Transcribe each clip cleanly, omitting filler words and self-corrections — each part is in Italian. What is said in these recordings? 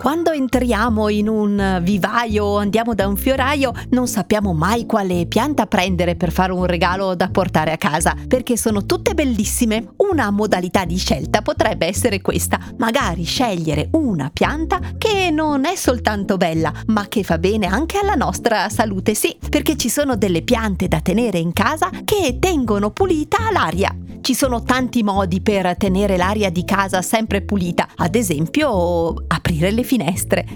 Quando entriamo in un vivaio o andiamo da un fioraio non sappiamo mai quale pianta prendere per fare un regalo da portare a casa, perché sono tutte bellissime. Una modalità di scelta potrebbe essere questa: magari scegliere una pianta che non è soltanto bella, ma che fa bene anche alla nostra salute, sì, perché ci sono delle piante da tenere in casa che tengono pulita l'aria. Ci sono tanti modi per tenere l'aria di casa sempre pulita, ad esempio aprire le finestre.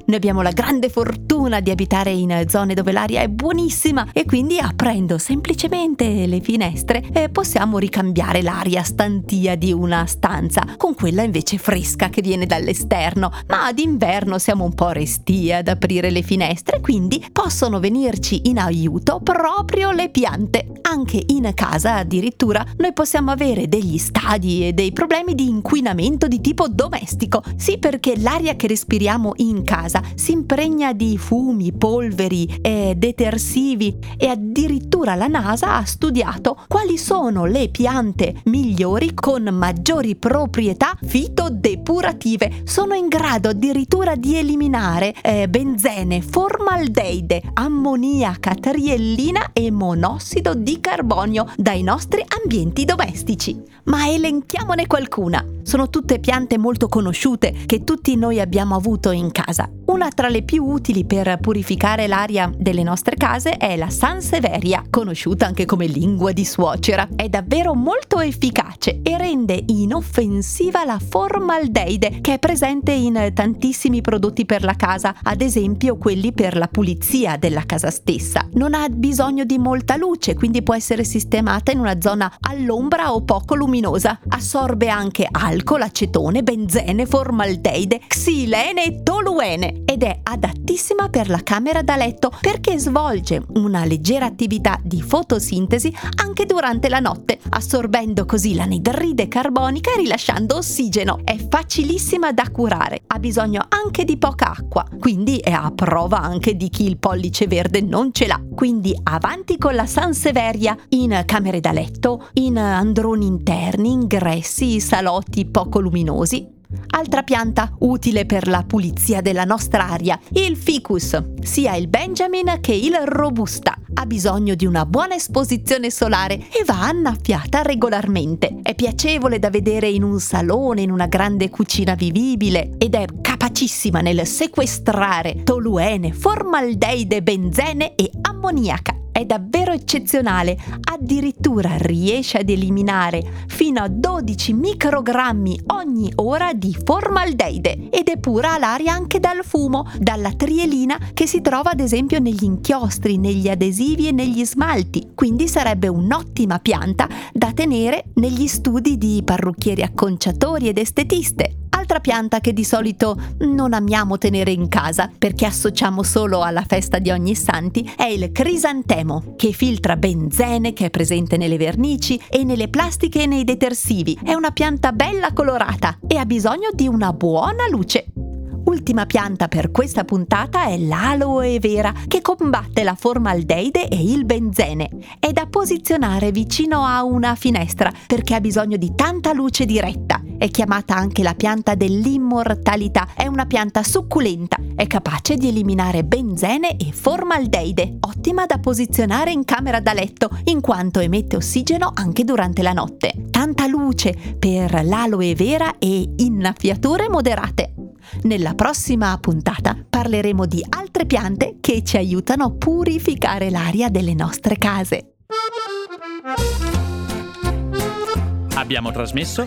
Noi abbiamo la grande fortuna di abitare in zone dove l'aria è buonissima e quindi aprendo semplicemente le finestre possiamo ricambiare l'aria stantia di una stanza con quella invece fresca che viene dall'esterno, ma d'inverno siamo un po' restii ad aprire le finestre, quindi possono venirci in aiuto proprio le piante. Anche in casa addirittura noi possiamo avere degli stadi e dei problemi di inquinamento di tipo domestico, sì, perché l'aria che respiriamo in casa si impregna di fumi, polveri, detersivi, e addirittura la NASA ha studiato quali sono le piante migliori con maggiori proprietà fitodepurative. Sono in grado addirittura di eliminare benzene, formaldeide, ammoniaca, triellina e monossido di carbonio dai nostri ambienti domestici. Ma elenchiamone qualcuna. Sono tutte piante molto conosciute che tutti noi abbiamo avuto in casa. Una tra le più utili per purificare l'aria delle nostre case è la Sansevieria, conosciuta anche come lingua di suocera. È davvero molto efficace e rende inoffensiva la formaldeide, che è presente in tantissimi prodotti per la casa, ad esempio quelli per la pulizia della casa stessa. Non ha bisogno di molta luce, quindi può essere sistemata in una zona all'ombra o poco luminosa. Assorbe anche alcol, acetone, benzene, formaldeide, xilene e toluene, ed è adattissima per la camera da letto perché svolge una leggera attività di fotosintesi anche durante la notte, assorbendo così l'anidride carbonica e rilasciando ossigeno. È facilissima da curare, ha bisogno anche di poca acqua, quindi è a prova anche di chi il pollice verde non ce l'ha. Quindi avanti con la Sansevieria in camere da letto, in androni interni, ingressi, salotti poco luminosi. Altra pianta utile per la pulizia della nostra aria, il ficus, sia il Benjamin che il Robusta. Ha bisogno di una buona esposizione solare e va annaffiata regolarmente. È piacevole da vedere in un salone, in una grande cucina vivibile, ed è capacissima nel sequestrare toluene, formaldeide, benzene e ammoniaca. È davvero eccezionale, addirittura riesce ad eliminare fino a 12 microgrammi ogni ora di formaldeide ed epura l'aria anche dal fumo, dalla trielina che si trova ad esempio negli inchiostri, negli adesivi e negli smalti. Quindi sarebbe un'ottima pianta da tenere negli studi di parrucchieri acconciatori ed estetiste. Altra pianta che di solito non amiamo tenere in casa perché associamo solo alla festa di Ognissanti è il crisantemo, che filtra benzene che è presente nelle vernici e nelle plastiche e nei detersivi. È una pianta bella colorata e ha bisogno di una buona luce. Ultima pianta per questa puntata è l'aloe vera, che combatte la formaldeide e il benzene. È da posizionare vicino a una finestra perché ha bisogno di tanta luce diretta. È chiamata anche la pianta dell'immortalità. È una pianta succulenta. È capace di eliminare benzene e formaldeide. Ottima da posizionare in camera da letto, in quanto emette ossigeno anche durante la notte. Tanta luce per l'aloe vera e innaffiature moderate. Nella prossima puntata parleremo di altre piante che ci aiutano a purificare l'aria delle nostre case. Abbiamo trasmesso